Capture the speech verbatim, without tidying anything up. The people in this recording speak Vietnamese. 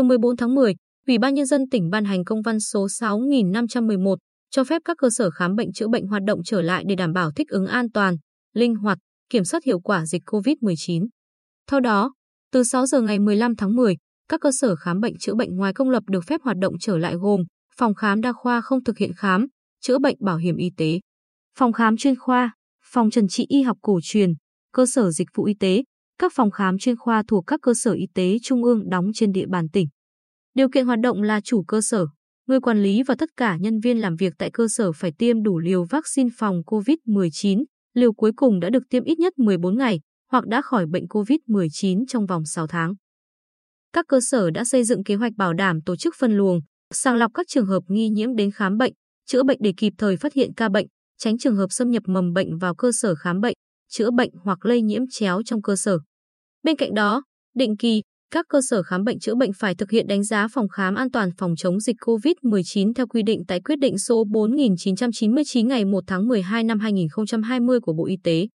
Chiều mười bốn tháng mười, Ủy ban Nhân dân tỉnh ban hành công văn số sáu nghìn năm trăm mười một cho phép các cơ sở khám bệnh chữa bệnh hoạt động trở lại để đảm bảo thích ứng an toàn, linh hoạt, kiểm soát hiệu quả dịch cô vít mười chín. Theo đó, từ sáu giờ ngày mười lăm tháng mười, các cơ sở khám bệnh chữa bệnh ngoài công lập được phép hoạt động trở lại gồm phòng khám đa khoa không thực hiện khám, chữa bệnh bảo hiểm y tế, phòng khám chuyên khoa, phòng trần trị y học cổ truyền, cơ sở dịch vụ y tế, các phòng khám chuyên khoa thuộc các cơ sở y tế trung ương đóng trên địa bàn tỉnh. Điều kiện hoạt động là chủ cơ sở, người quản lý và tất cả nhân viên làm việc tại cơ sở phải tiêm đủ liều vaccine phòng cô vít mười chín, liều cuối cùng đã được tiêm ít nhất mười bốn ngày hoặc đã khỏi bệnh cô vít mười chín trong vòng sáu tháng. Các cơ sở đã xây dựng kế hoạch bảo đảm tổ chức phân luồng, sàng lọc các trường hợp nghi nhiễm đến khám bệnh, chữa bệnh để kịp thời phát hiện ca bệnh, tránh trường hợp xâm nhập mầm bệnh vào cơ sở khám bệnh, chữa bệnh hoặc lây nhiễm chéo trong cơ sở. Bên cạnh đó, định kỳ, các cơ sở khám bệnh chữa bệnh phải thực hiện đánh giá phòng khám an toàn phòng chống dịch cô vít mười chín theo quy định tại quyết định số bốn nghìn chín trăm chín mươi chín ngày một tháng mười hai năm hai nghìn không trăm hai mươi của Bộ Y tế.